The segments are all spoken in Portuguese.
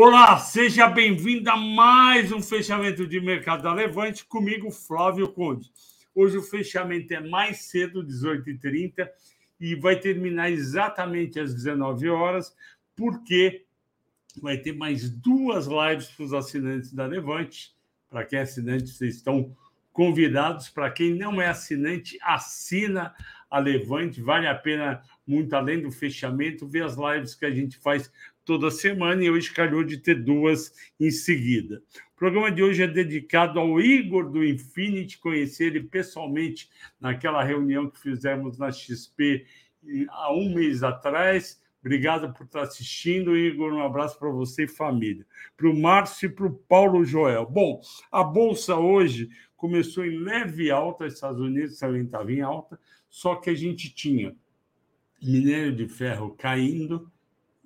Olá, seja bem-vindo a mais um fechamento de mercado da Levante, comigo, Flávio Conde. Hoje o fechamento é mais cedo, 18h30, e vai terminar exatamente às 19 horas, porque vai ter mais duas lives para os assinantes da Levante. Para quem é assinante, vocês estão convidados. Para quem não é assinante, assina a Levante. Vale a pena, muito além do fechamento, ver as lives que a gente faz toda semana, e hoje calhou de ter duas em seguida. O programa de hoje é dedicado ao Igor do Infinity, conhecer ele pessoalmente naquela reunião que fizemos na XP há um mês atrás. Obrigado por estar assistindo, Igor. Um abraço para você e família. Para o Márcio e para o Paulo Joel. Bom, a Bolsa hoje começou em leve alta, os Estados Unidos também estava em alta, só que a gente tinha minério de ferro caindo,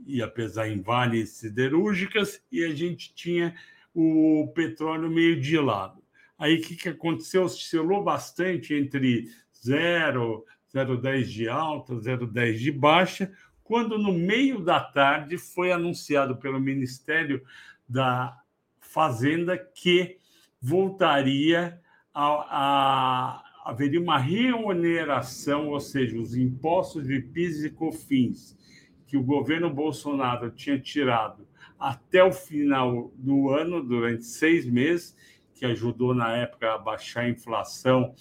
e apesar em vales siderúrgicas, e a gente tinha o petróleo meio de lado. Aí o que aconteceu? Oscilou bastante entre 0,10 de alta, 0,10 de baixa, quando no meio da tarde foi anunciado pelo Ministério da Fazenda que voltaria a haveria uma reoneração, ou seja, os impostos de PIS e COFINS, que o governo Bolsonaro tinha tirado até o final do ano, durante 6 meses, que ajudou na época a baixar a inflação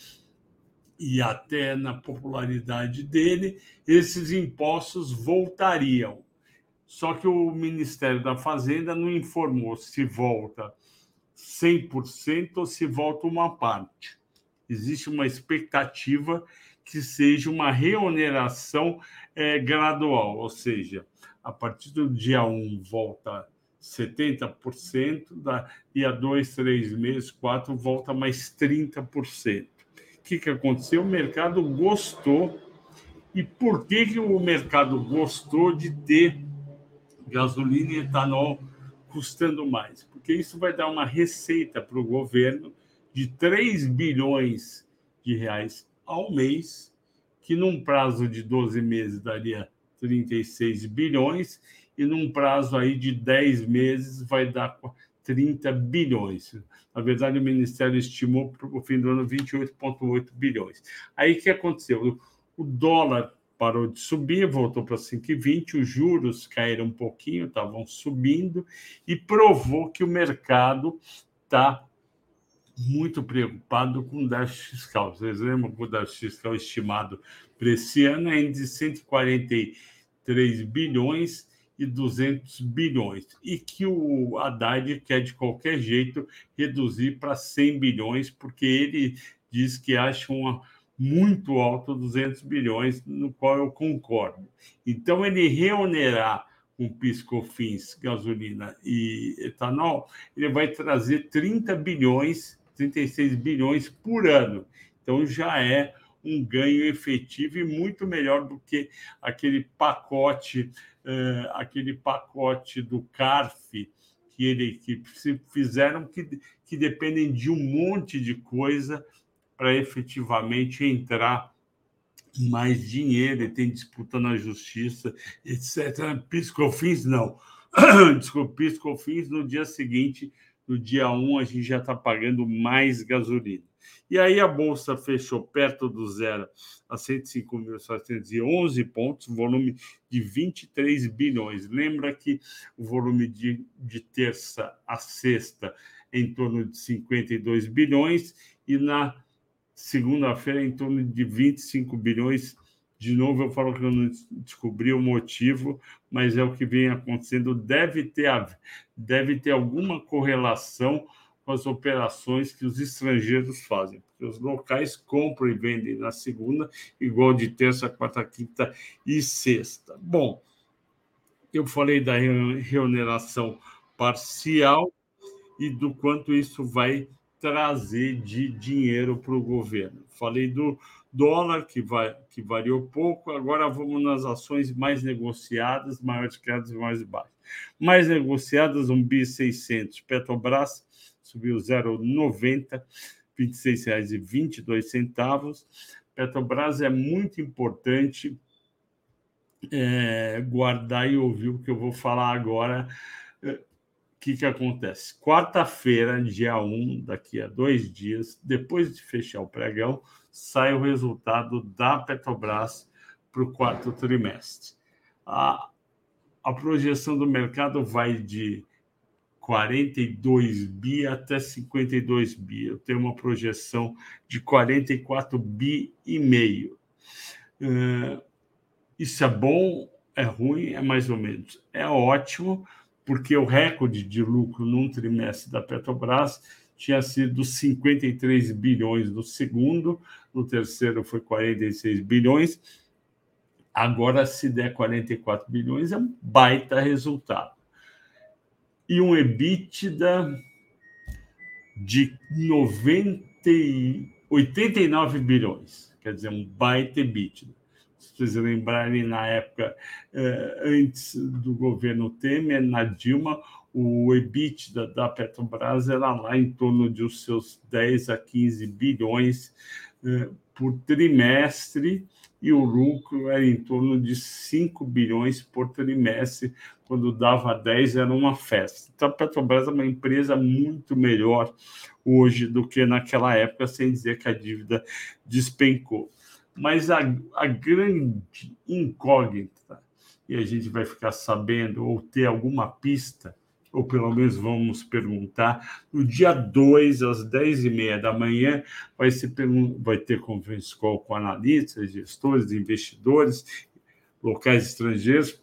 e até na popularidade dele, esses impostos voltariam. Só que o Ministério da Fazenda não informou se volta 100% ou se volta uma parte. Existe uma expectativa que seja uma reoneração gradual, ou seja, a partir do dia 1 volta 70%, dia 2, 3 meses, 4, volta mais 30%. O que aconteceu? O mercado gostou. E por que o mercado gostou de ter gasolina e etanol custando mais? Porque isso vai dar uma receita para o governo de 3 bilhões de reais ao mês, que num prazo de 12 meses daria 36 bilhões, e num prazo aí de 10 meses vai dar 30 bilhões. Na verdade, o Ministério estimou para o fim do ano 28,8 bilhões. Aí o que aconteceu? O dólar parou de subir, voltou para 5,20, os juros caíram um pouquinho, estavam subindo, e provou que o mercado está muito preocupado com o déficit fiscal. Vocês lembram que o déficit fiscal estimado para esse ano é de 143 bilhões e 200 bilhões, e que o Haddad quer, de qualquer jeito, reduzir para 100 bilhões, porque ele diz que acha muito alto 200 bilhões, no qual eu concordo. Então, ele reonerá com PIS, COFINS, gasolina e etanol, ele vai trazer 30 bilhões, 36 bilhões por ano. Então, já é um ganho efetivo e muito melhor do que aquele pacote do CARF que fizeram, que dependem de um monte de coisa para efetivamente entrar mais dinheiro, e tem disputa na justiça, etc. PIS/COFINS, não. Desculpa, PIS/COFINS, no dia seguinte, no dia 1, a gente já está pagando mais gasolina. E aí a Bolsa fechou perto do zero a 105.711 pontos, volume de 23 bilhões. Lembra que o volume de terça a sexta é em torno de 52 bilhões, e na segunda-feira, em torno de 25 bilhões. De novo, eu falo que eu não descobri o motivo, mas é o que vem acontecendo. Deve ter alguma correlação com as operações que os estrangeiros fazem, porque os locais compram e vendem na segunda, igual de terça, quarta, quinta e sexta. Bom, eu falei da reoneração parcial e do quanto isso vai trazer de dinheiro para o governo. Falei do dólar, que variou pouco. Agora vamos nas ações mais negociadas, maiores quedas e mais baixas. Mais negociadas, 1,6 bi. Petrobras subiu 0,90, R$ 26,22. Petrobras é muito importante guardar e ouvir o que eu vou falar agora, que acontece? Quarta-feira, dia 1, daqui a 2 dias, depois de fechar o pregão, sai o resultado da Petrobras para o quarto trimestre. A projeção do mercado vai de 42 bi até 52 bi. Eu tenho uma projeção de 44 bi e meio. Isso é bom, é ruim, é mais ou menos. É ótimo, porque o recorde de lucro num trimestre da Petrobras tinha sido 53 bilhões no segundo, no terceiro foi 46 bilhões, agora se der 44 bilhões é um baita resultado. E um EBITDA de 89 bilhões, quer dizer, um baita EBITDA. Se vocês lembrarem, na época, antes do governo Temer, na Dilma, o EBITDA da Petrobras era lá em torno de os seus 10 a 15 bilhões por trimestre, e o lucro era em torno de 5 bilhões por trimestre. Quando dava 10, era uma festa. Então, a Petrobras é uma empresa muito melhor hoje do que naquela época, sem dizer que a dívida despencou. Mas a grande incógnita, e a gente vai ficar sabendo ou ter alguma pista, ou pelo menos vamos perguntar, no dia 2, às 10h30 da manhã, vai ter conferência com analistas, gestores, investidores, locais estrangeiros,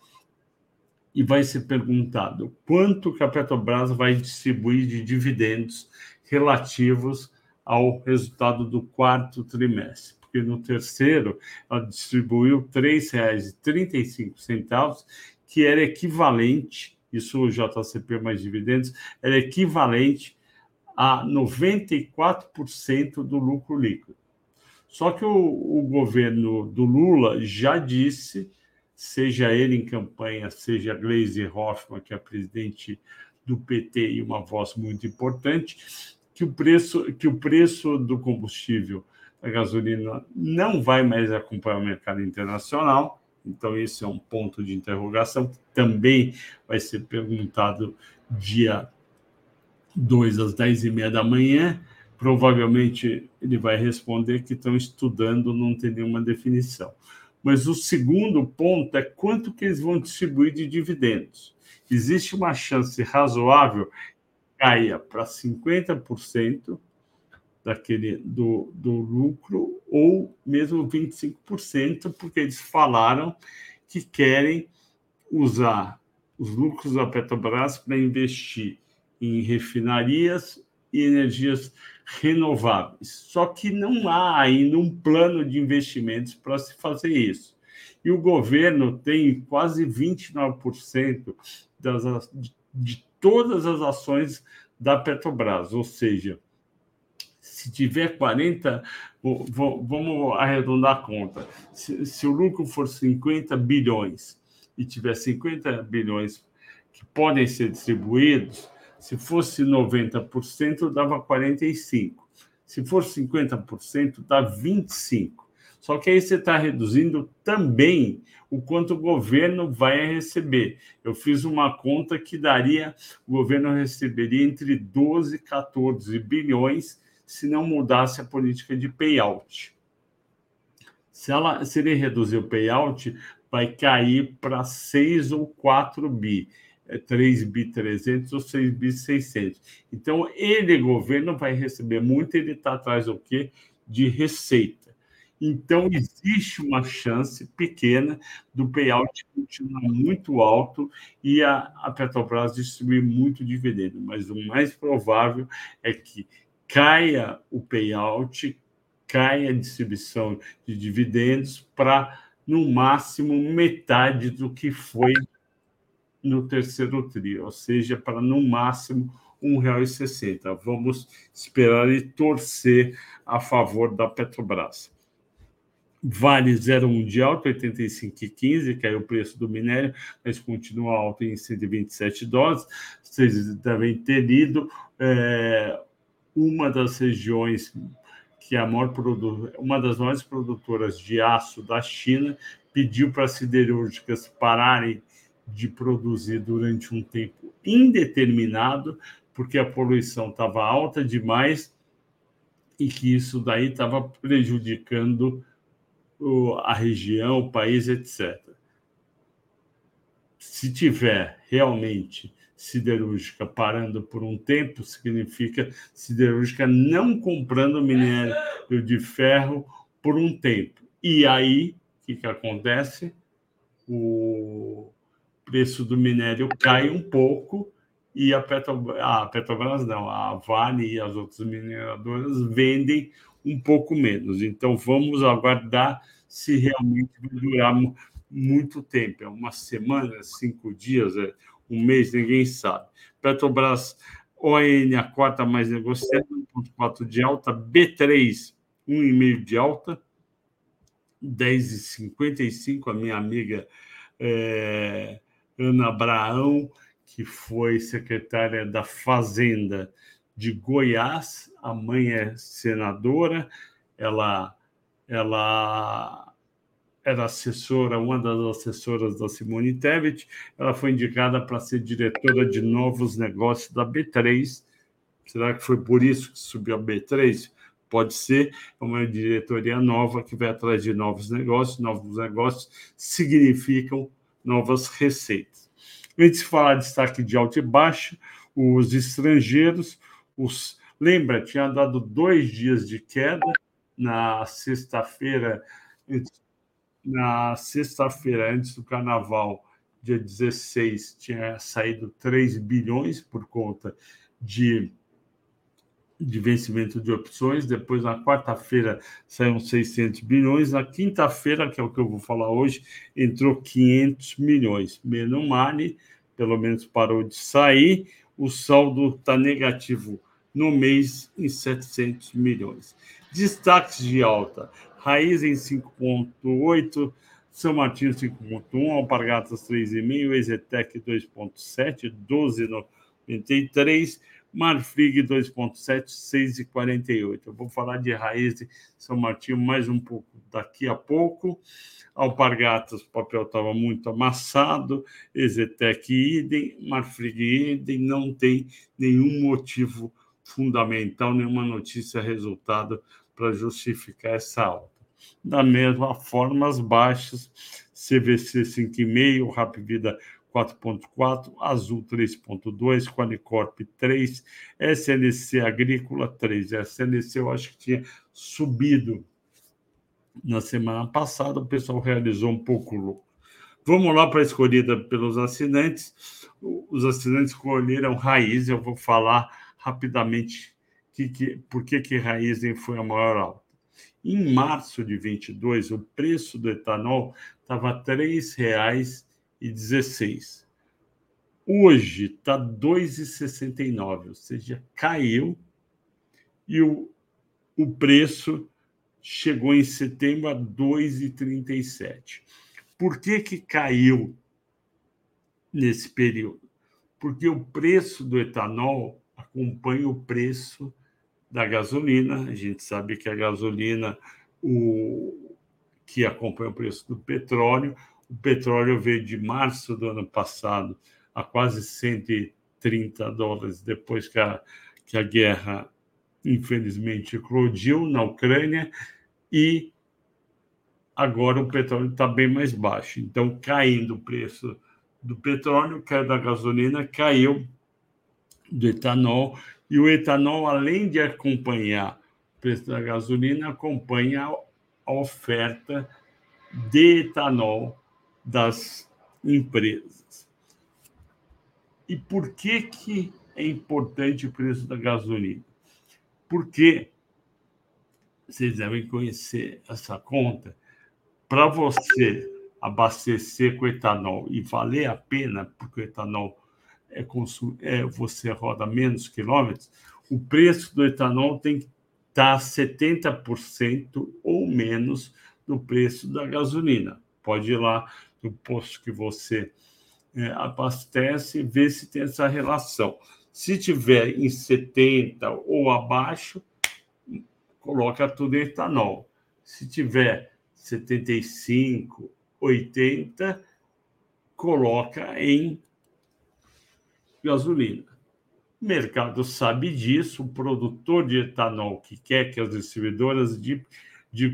e vai ser perguntado quanto que a Petrobras vai distribuir de dividendos relativos ao resultado do quarto trimestre. Porque no terceiro ela distribuiu R$ 3,35, que era equivalente, isso o JCP mais dividendos, era equivalente a 94% do lucro líquido. Só que o governo do Lula já disse, seja ele em campanha, seja Gleisi Hoffmann, que é presidente do PT e uma voz muito importante, que o preço do combustível, a gasolina, não vai mais acompanhar o mercado internacional. Então, esse é um ponto de interrogação que também vai ser perguntado dia 2, às 10h30 da manhã. Provavelmente, ele vai responder que estão estudando, não tem nenhuma definição. Mas o segundo ponto é quanto que eles vão distribuir de dividendos. Existe uma chance razoável que caia para 50%, do lucro, ou mesmo 25%, porque eles falaram que querem usar os lucros da Petrobras para investir em refinarias e energias renováveis. Só que não há ainda um plano de investimentos para se fazer isso. E o governo tem quase 29% de todas as ações da Petrobras, ou seja, se tiver 40, vamos arredondar a conta. Se o lucro for 50 bilhões e tiver 50 bilhões que podem ser distribuídos, se fosse 90%, dava 45%. Se for 50%, dá 25%. Só que aí você está reduzindo também o quanto o governo vai receber. Eu fiz uma conta que daria, o governo receberia entre 12 e 14 bilhões se não mudasse a política de payout. Se ele reduzir o payout, vai cair para 6 ou 4 bi, 3 bi 300 ou 6 bi 600. Então, ele, governo, vai receber muito, ele está atrás do quê? De receita. Então, existe uma chance pequena do payout continuar muito alto e a Petrobras distribuir muito dividendo, mas o mais provável é que caia o payout, caia a distribuição de dividendos para, no máximo, metade do que foi no terceiro tri, ou seja, para, no máximo, R$ 1,60. Vamos esperar e torcer a favor da Petrobras. Vale 0,1 de alta, 85,15, caiu o preço do minério, mas continua alto em 127 dólares. Vocês devem ter lido... Uma das regiões que é uma das maiores produtoras de aço da China pediu para as siderúrgicas pararem de produzir durante um tempo indeterminado, porque a poluição estava alta demais e que isso daí estava prejudicando a região, o país, etc. Se tiver realmente siderúrgica parando por um tempo, significa siderúrgica não comprando minério de ferro por um tempo. E aí, o que acontece? O preço do minério cai um pouco e a Vale e as outras mineradoras vendem um pouco menos. Então, vamos aguardar se realmente vai durar muito tempo. É uma semana, 5 dias, um mês, ninguém sabe. Petrobras, ON, a quarta mais negociada, 1,4 de alta. B3, 1,5 de alta. 10,55, a minha amiga Ana Abraão, que foi secretária da Fazenda de Goiás, a mãe é senadora, ela era assessora, uma das assessoras da Simone Tebet, ela foi indicada para ser diretora de novos negócios da B3. Será que foi por isso que subiu a B3? Pode ser. É uma diretoria nova que vai atrás de novos negócios. Novos negócios significam novas receitas. Antes de falar de destaque de alta e baixa, os estrangeiros, lembra, tinha dado 2 dias de queda na sexta-feira, antes do Carnaval, dia 16, tinha saído 3 bilhões por conta de vencimento de opções. Depois, na quarta-feira, saíram 600 bilhões. Na quinta-feira, que é o que eu vou falar hoje, entrou 500 milhões. Menomani, pelo menos, parou de sair. O saldo está negativo no mês em 700 milhões. Destaques de alta. Raízen 5,8%, São Martinho 5,1%, Alpargatas 3,5%, EZTEC 2,7%, 12,93%, Marfrig 2,7%, 6,48%. Eu vou falar de Raízen, São Martinho mais um pouco daqui a pouco. Alpargatas, o papel estava muito amassado, EZTEC idem, Marfrig idem, não tem nenhum motivo fundamental, nenhuma notícia resultado para justificar essa alta. Da mesma forma, as baixas, CVC 5,5%, Rapvida 4,4%, Azul 3,2%, Qualicorp 3%, SLC Agrícola 3%. SLC eu acho que tinha subido na semana passada, o pessoal realizou um pouco louco. Vamos lá para a escolhida pelos assinantes. Os assinantes escolheram Raízen, eu vou falar rapidamente por que Raízen foi a maior alta. Em março de 22, o preço do etanol estava R$ 3,16. Hoje está R$ 2,69, ou seja, caiu, e o preço chegou em setembro a R$ 2,37. Por que caiu nesse período? Porque o preço do etanol acompanha o preço da gasolina. A gente sabe que a gasolina, que acompanha o preço do petróleo, o petróleo veio de março do ano passado a quase 130 dólares, depois que a guerra, infelizmente, eclodiu na Ucrânia, e agora o petróleo está bem mais baixo. Então, caindo o preço do petróleo, caiu da gasolina, caiu do etanol, e o etanol, além de acompanhar o preço da gasolina, acompanha a oferta de etanol das empresas. E por que é importante o preço da gasolina? Porque, vocês devem conhecer essa conta, para você abastecer com etanol e valer a pena, porque o etanol você roda menos quilômetros, o preço do etanol tem que estar 70% ou menos do preço da gasolina. Pode ir lá no posto que você abastece e ver se tem essa relação. Se tiver em 70 ou abaixo, coloca tudo em etanol. Se tiver 75, 80, coloca em gasolina. O mercado sabe disso, o produtor de etanol que quer que as distribuidoras de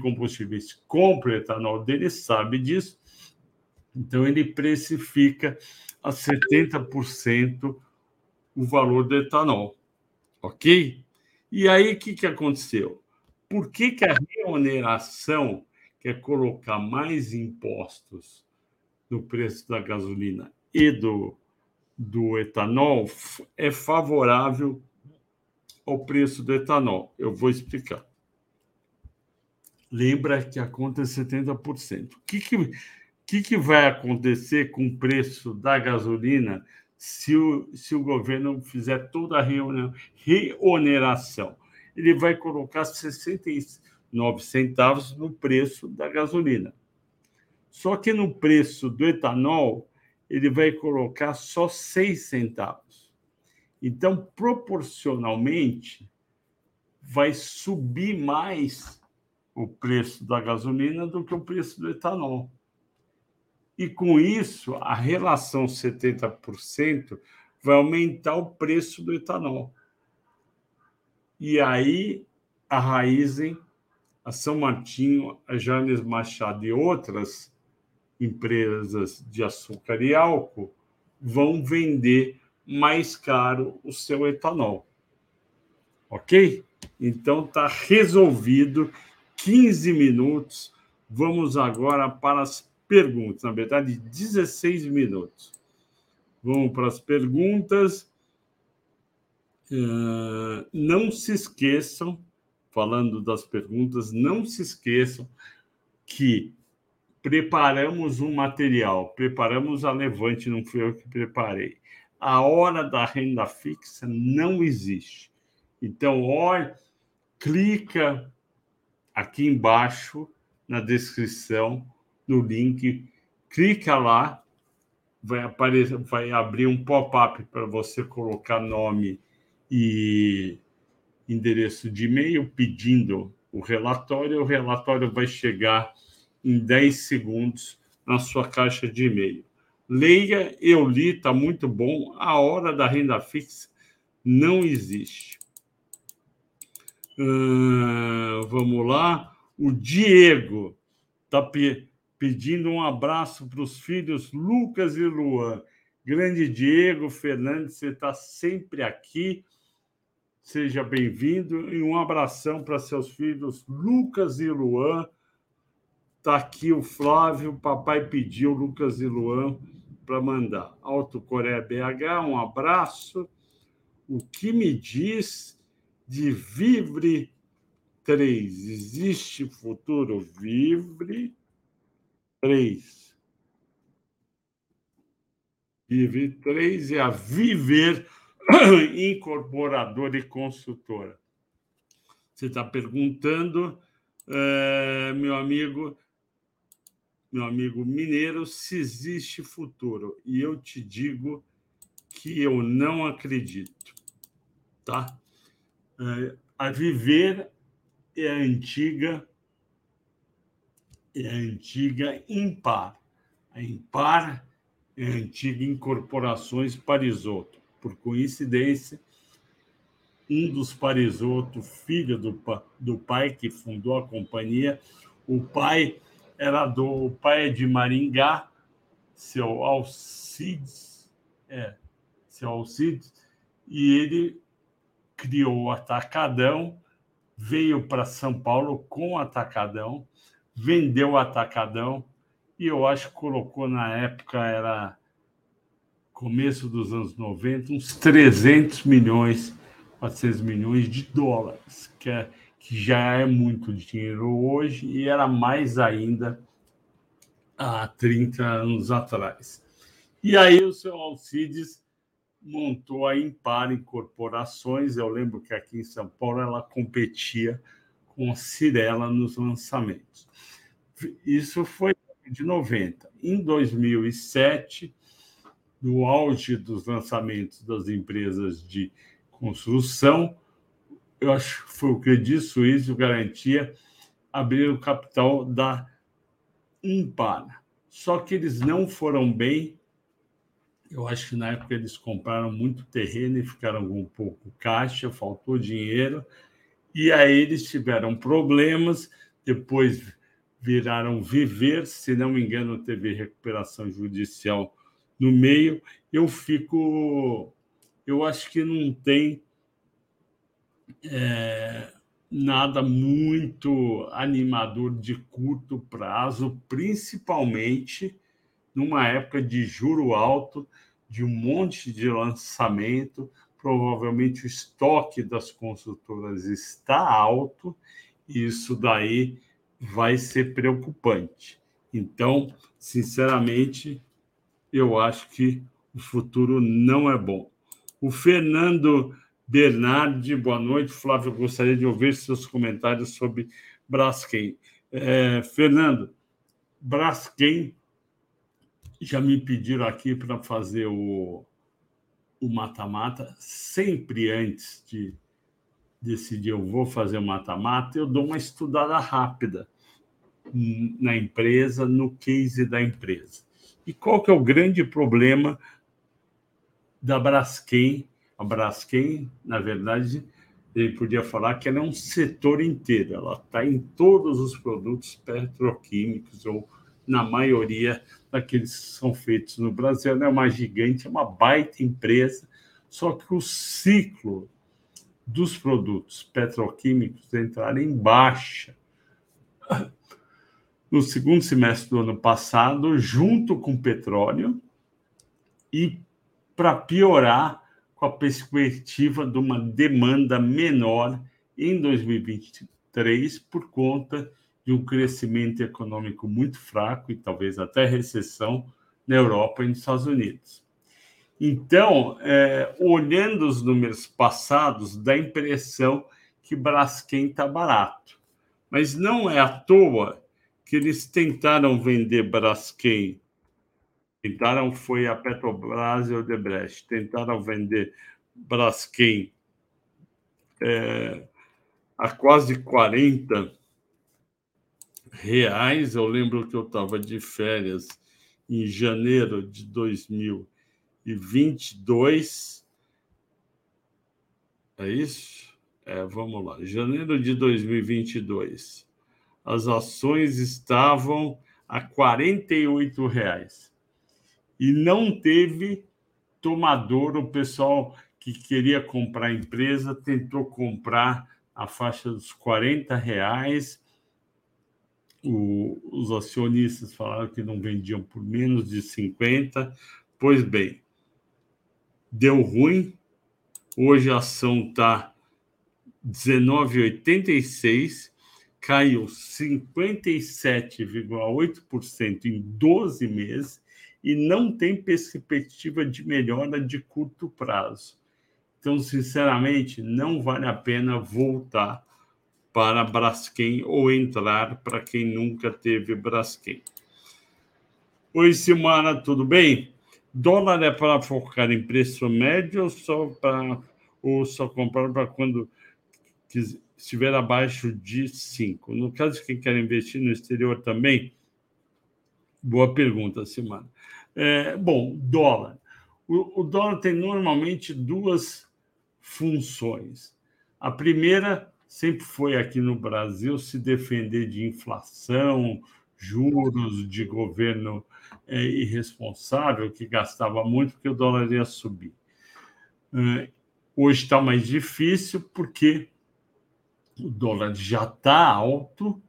combustíveis comprem o etanol dele sabe disso, então ele precifica a 70% o valor do etanol, ok? E aí o que aconteceu? Por que a reoneração, que é colocar mais impostos no preço da gasolina e do etanol, é favorável ao preço do etanol? Eu vou explicar. Lembra que a conta é 70%. O que vai acontecer com o preço da gasolina se o governo fizer toda a reoneração? Ele vai colocar 69 centavos no preço da gasolina. Só que no preço do etanol, ele vai colocar só 6 centavos. Então, proporcionalmente, vai subir mais o preço da gasolina do que o preço do etanol. E, com isso, a relação 70% vai aumentar o preço do etanol. E aí, a Raízen, a São Martinho, a Janes Machado e outras empresas de açúcar e álcool vão vender mais caro o seu etanol. Ok? Então, está resolvido. 15 minutos. Vamos agora para as perguntas. Na verdade, 16 minutos. Vamos para as perguntas. Não se esqueçam, falando das perguntas, não se esqueçam que preparamos um material, preparamos a Levante, não fui eu que preparei. A hora da renda fixa não existe. Então, olha, clica aqui embaixo na descrição no link, clica lá, vai abrir um pop-up para você colocar nome e endereço de e-mail pedindo o relatório vai chegar em 10 segundos na sua caixa de e-mail. Leia, eu li, está muito bom. A hora da renda fixa não existe. Vamos lá. O Diego está pedindo um abraço para os filhos Lucas e Luan. Grande Diego Fernandes, você está sempre aqui. Seja bem-vindo. E um abração para seus filhos Lucas e Luan. Está aqui o Flávio, o papai pediu Lucas e Luan para mandar. Alto Coreia BH, um abraço. O que me diz de Vivre 3? Existe futuro? Vivre 3. Vivre 3 é a Viver Incorporadora e Construtora. Você está perguntando, meu amigo mineiro, se existe futuro. E eu te digo que eu não acredito, tá? A Viver é a antiga Inpar. A Inpar é a antiga Incorporações Parisoto. Por coincidência, um dos Parisoto, filho do pai que fundou a companhia, o pai é de Maringá, seu Alcides, e ele criou o Atacadão, veio para São Paulo com o Atacadão, vendeu o Atacadão, e eu acho que colocou na época, era começo dos anos 90, uns 400 milhões de dólares, que já é muito dinheiro hoje e era mais ainda há 30 anos atrás. E aí o seu Alcides montou a Inpar Incorporações. Eu lembro que aqui em São Paulo ela competia com a Cielo nos lançamentos. Isso foi de 90. Em 2007, no auge dos lançamentos das empresas de construção, eu acho que foi o Credit Suisse, Garantia, abrir o capital da Inpar. Só que eles não foram bem Eu acho que na época eles compraram muito terreno e ficaram com um pouco caixa, faltou dinheiro, e aí eles tiveram problemas, depois viraram Viver, se não me engano, teve recuperação judicial no meio. Eu acho que não tem nada muito animador de curto prazo, principalmente numa época de juro alto, de um monte de lançamento. Provavelmente o estoque das construtoras está alto, e isso daí vai ser preocupante. Então, sinceramente, eu acho que o futuro não é bom. O Fernando Bernardi, boa noite. Flávio, eu gostaria de ouvir seus comentários sobre Braskem. Fernando, Braskem, já me pediram aqui para fazer o mata-mata. Sempre antes de decidir eu vou fazer o mata-mata, eu dou uma estudada rápida na empresa, no case da empresa. E qual que é o grande problema da Braskem? A Braskem, na verdade, ele podia falar que ela é um setor inteiro. Ela está em todos os produtos petroquímicos ou na maioria daqueles que são feitos no Brasil. Ela é uma gigante, é uma baita empresa, só que o ciclo dos produtos petroquímicos entraram em baixa. No segundo semestre do ano passado, junto com o petróleo, e para piorar, com a perspectiva de uma demanda menor em 2023 por conta de um crescimento econômico muito fraco e talvez até recessão na Europa e nos Estados Unidos. Então, olhando os números passados, dá a impressão que Braskem está barato. Mas não é à toa que eles tentaram vender Braskem. Tentaram, foi a Petrobras e Odebrecht, tentaram vender Braskem a quase R$40. Eu lembro que eu estava de férias em janeiro de 2022. É isso? Vamos lá. Janeiro de 2022. As ações estavam a R$48. E não teve tomador. O pessoal que queria comprar a empresa tentou comprar a faixa dos R$40. Os acionistas falaram que não vendiam por menos de 50. Pois bem, deu ruim. Hoje a ação está R$19,86, caiu 57,8% em 12 meses. E não tem perspectiva de melhora de curto prazo. Então, sinceramente, não vale a pena voltar para Braskem ou entrar para quem nunca teve Braskem. Oi, Silmara, tudo bem? Dólar é para focar em preço médio ou só comprar para quando estiver abaixo de 5? No caso de quem quer investir no exterior também, boa pergunta, Silmara. Bom, dólar. O dólar tem normalmente duas funções. A primeira sempre foi aqui no Brasil se defender de inflação, juros, de governo irresponsável, que gastava muito porque o dólar ia subir. Hoje está mais difícil porque o dólar já está alto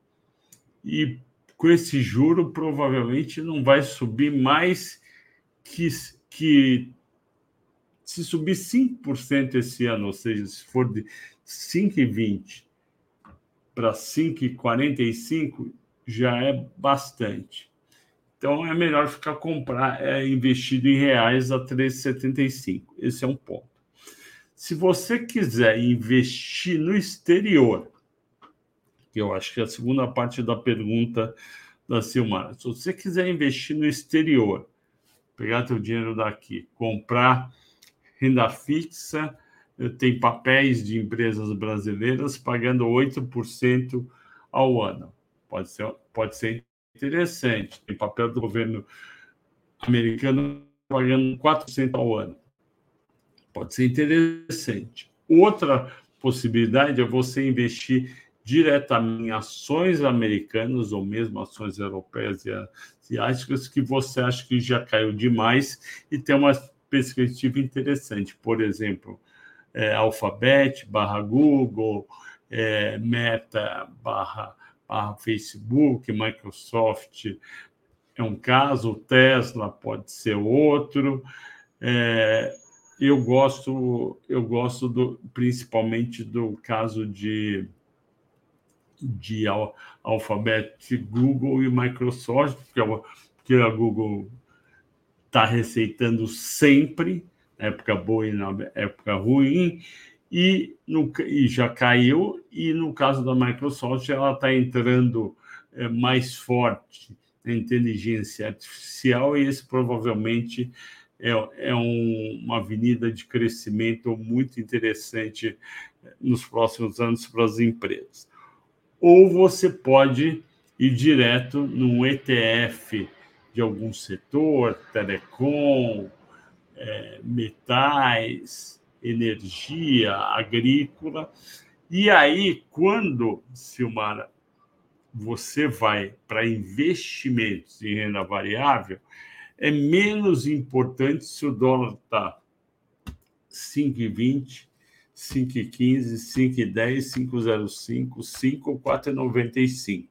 e com esse juro, provavelmente não vai subir mais que se subir 5% esse ano, ou seja, se for de 5,20 para 5,45, já é bastante. Então, é melhor ficar investido em reais a 3,75. Esse é um ponto. Se você quiser investir no exterior, que eu acho que é a segunda parte da pergunta da Silmara. Se você quiser investir no exterior, pegar teu dinheiro daqui, comprar renda fixa, tem papéis de empresas brasileiras pagando 8% ao ano. Pode ser interessante. Tem papel do governo americano pagando 4% ao ano. Pode ser interessante. Outra possibilidade é você investir diretamente em ações americanas ou mesmo ações europeias e asiáticas que você acha que já caiu demais e tem uma perspectiva interessante. Por exemplo, Alphabet, /Google, Meta, / Facebook, Microsoft é um caso, Tesla pode ser outro. Eu gosto principalmente do caso de Alphabet, Google e Microsoft, porque a Google está receitando sempre, na época boa e na época ruim, e já caiu, e no caso da Microsoft ela está entrando mais forte na inteligência artificial, e esse provavelmente uma avenida de crescimento muito interessante nos próximos anos para as empresas. Ou você pode ir direto num ETF de algum setor, telecom, metais, energia, agrícola. E aí, quando, Silmara, você vai para investimentos em renda variável, é menos importante se o dólar está 5,20, 5,15, 5,10, 5,05, 5 ou 4,95.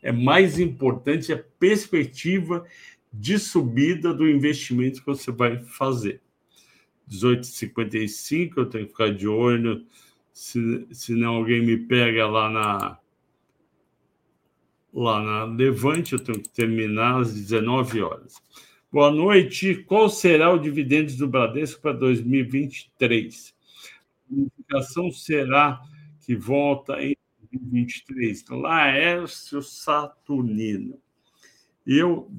É mais importante a perspectiva de subida do investimento que você vai fazer. 18,55, eu tenho que ficar de olho, senão alguém me pega lá na Levante, eu tenho que terminar às 19 horas. Boa noite. Qual será o dividendo do Bradesco para 2023? A indicação será que volta em 2023. Lá é o seu Saturnino.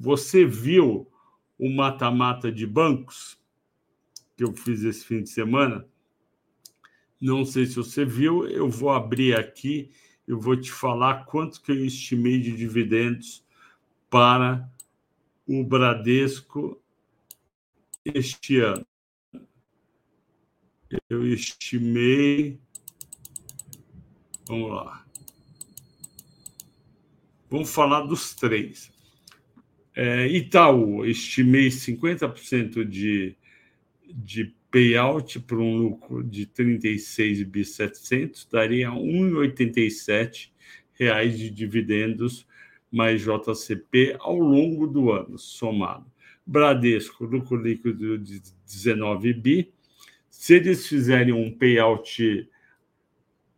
Você viu o mata-mata de bancos que eu fiz esse fim de semana? Não sei se você viu, eu vou abrir aqui. Eu vou te falar quanto que eu estimei de dividendos para o Bradesco este ano. Eu estimei... Vamos lá. Vamos falar dos três. Itaú, estimei 50% de payout para um lucro de 36.700 daria R$ 1,87 de dividendos mais JCP ao longo do ano, somado. Bradesco, lucro líquido de 19 bi. Se eles fizerem um payout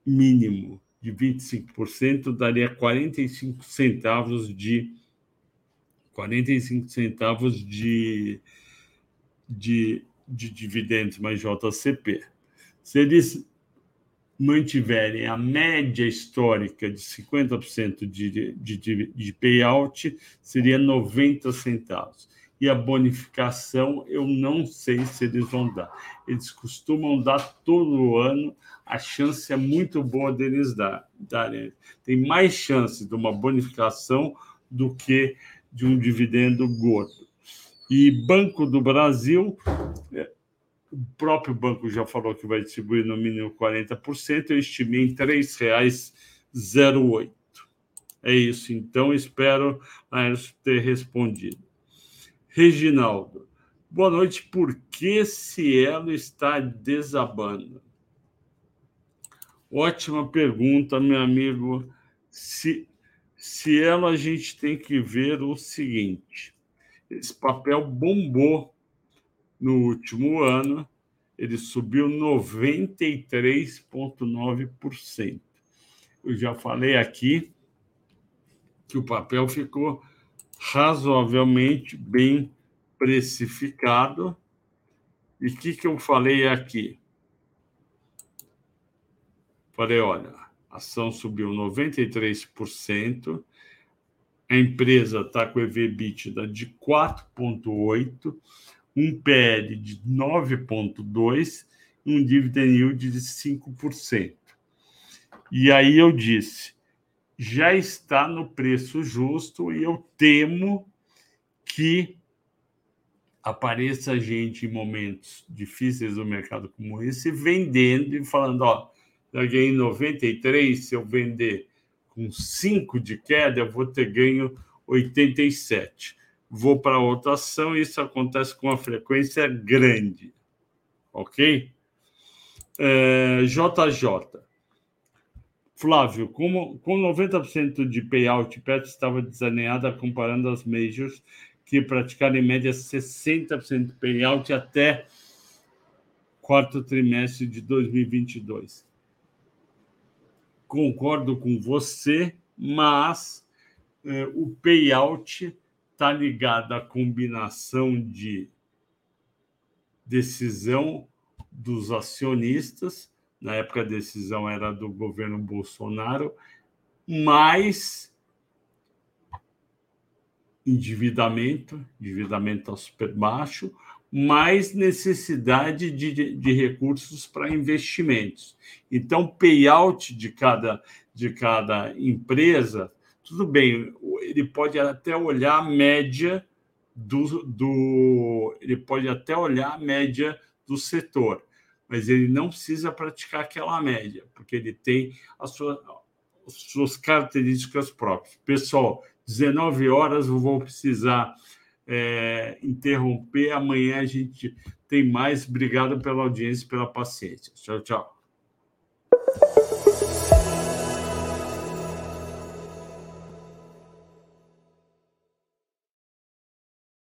mínimo de 25%, daria 45 centavos de dividendos mais JCP. Se eles mantiverem a média histórica de 50% de payout, seria 90 centavos. E a bonificação, eu não sei se eles vão dar. Eles costumam dar todo ano, a chance é muito boa deles darem. Tem mais chance de uma bonificação do que de um dividendo gordo. E Banco do Brasil, o próprio banco já falou que vai distribuir no mínimo 40%, eu estimei em R$ 3,08. É isso, então espero ter respondido. Reginaldo, boa noite. Por que Cielo está desabando? Ótima pergunta, meu amigo. Cielo, a gente tem que ver o seguinte... Esse papel bombou no último ano, ele subiu 93,9%. Eu já falei aqui que o papel ficou razoavelmente bem precificado. E o que eu falei aqui? Falei, olha, a ação subiu 93%, a empresa está com EV/EBITDA de 4,8, um PL de 9,2 e um dividend yield de 5%. E aí eu disse, já está no preço justo e eu temo que apareça gente em momentos difíceis do mercado como esse, vendendo e falando, ó, eu ganhei 93, se eu vender com 5 de queda, eu vou ter ganho 87. Vou para outra ação, isso acontece com uma frequência grande. Ok? JJ. Flávio, como 90% de payout, Petro estava desalinhada comparando as majors que praticaram em média 60% de payout até quarto trimestre de 2022. Concordo com você, mas o payout está ligado à combinação de decisão dos acionistas, na época a decisão era do governo Bolsonaro, mais endividamento super baixo, mais necessidade de recursos para investimentos. Então, payout de cada empresa, tudo bem, ele pode até olhar a média do setor, mas ele não precisa praticar aquela média, porque ele tem as suas características próprias. Pessoal, 19 horas, eu vou precisar interromper. Amanhã a gente tem mais. Obrigado pela audiência e pela paciência. Tchau, tchau.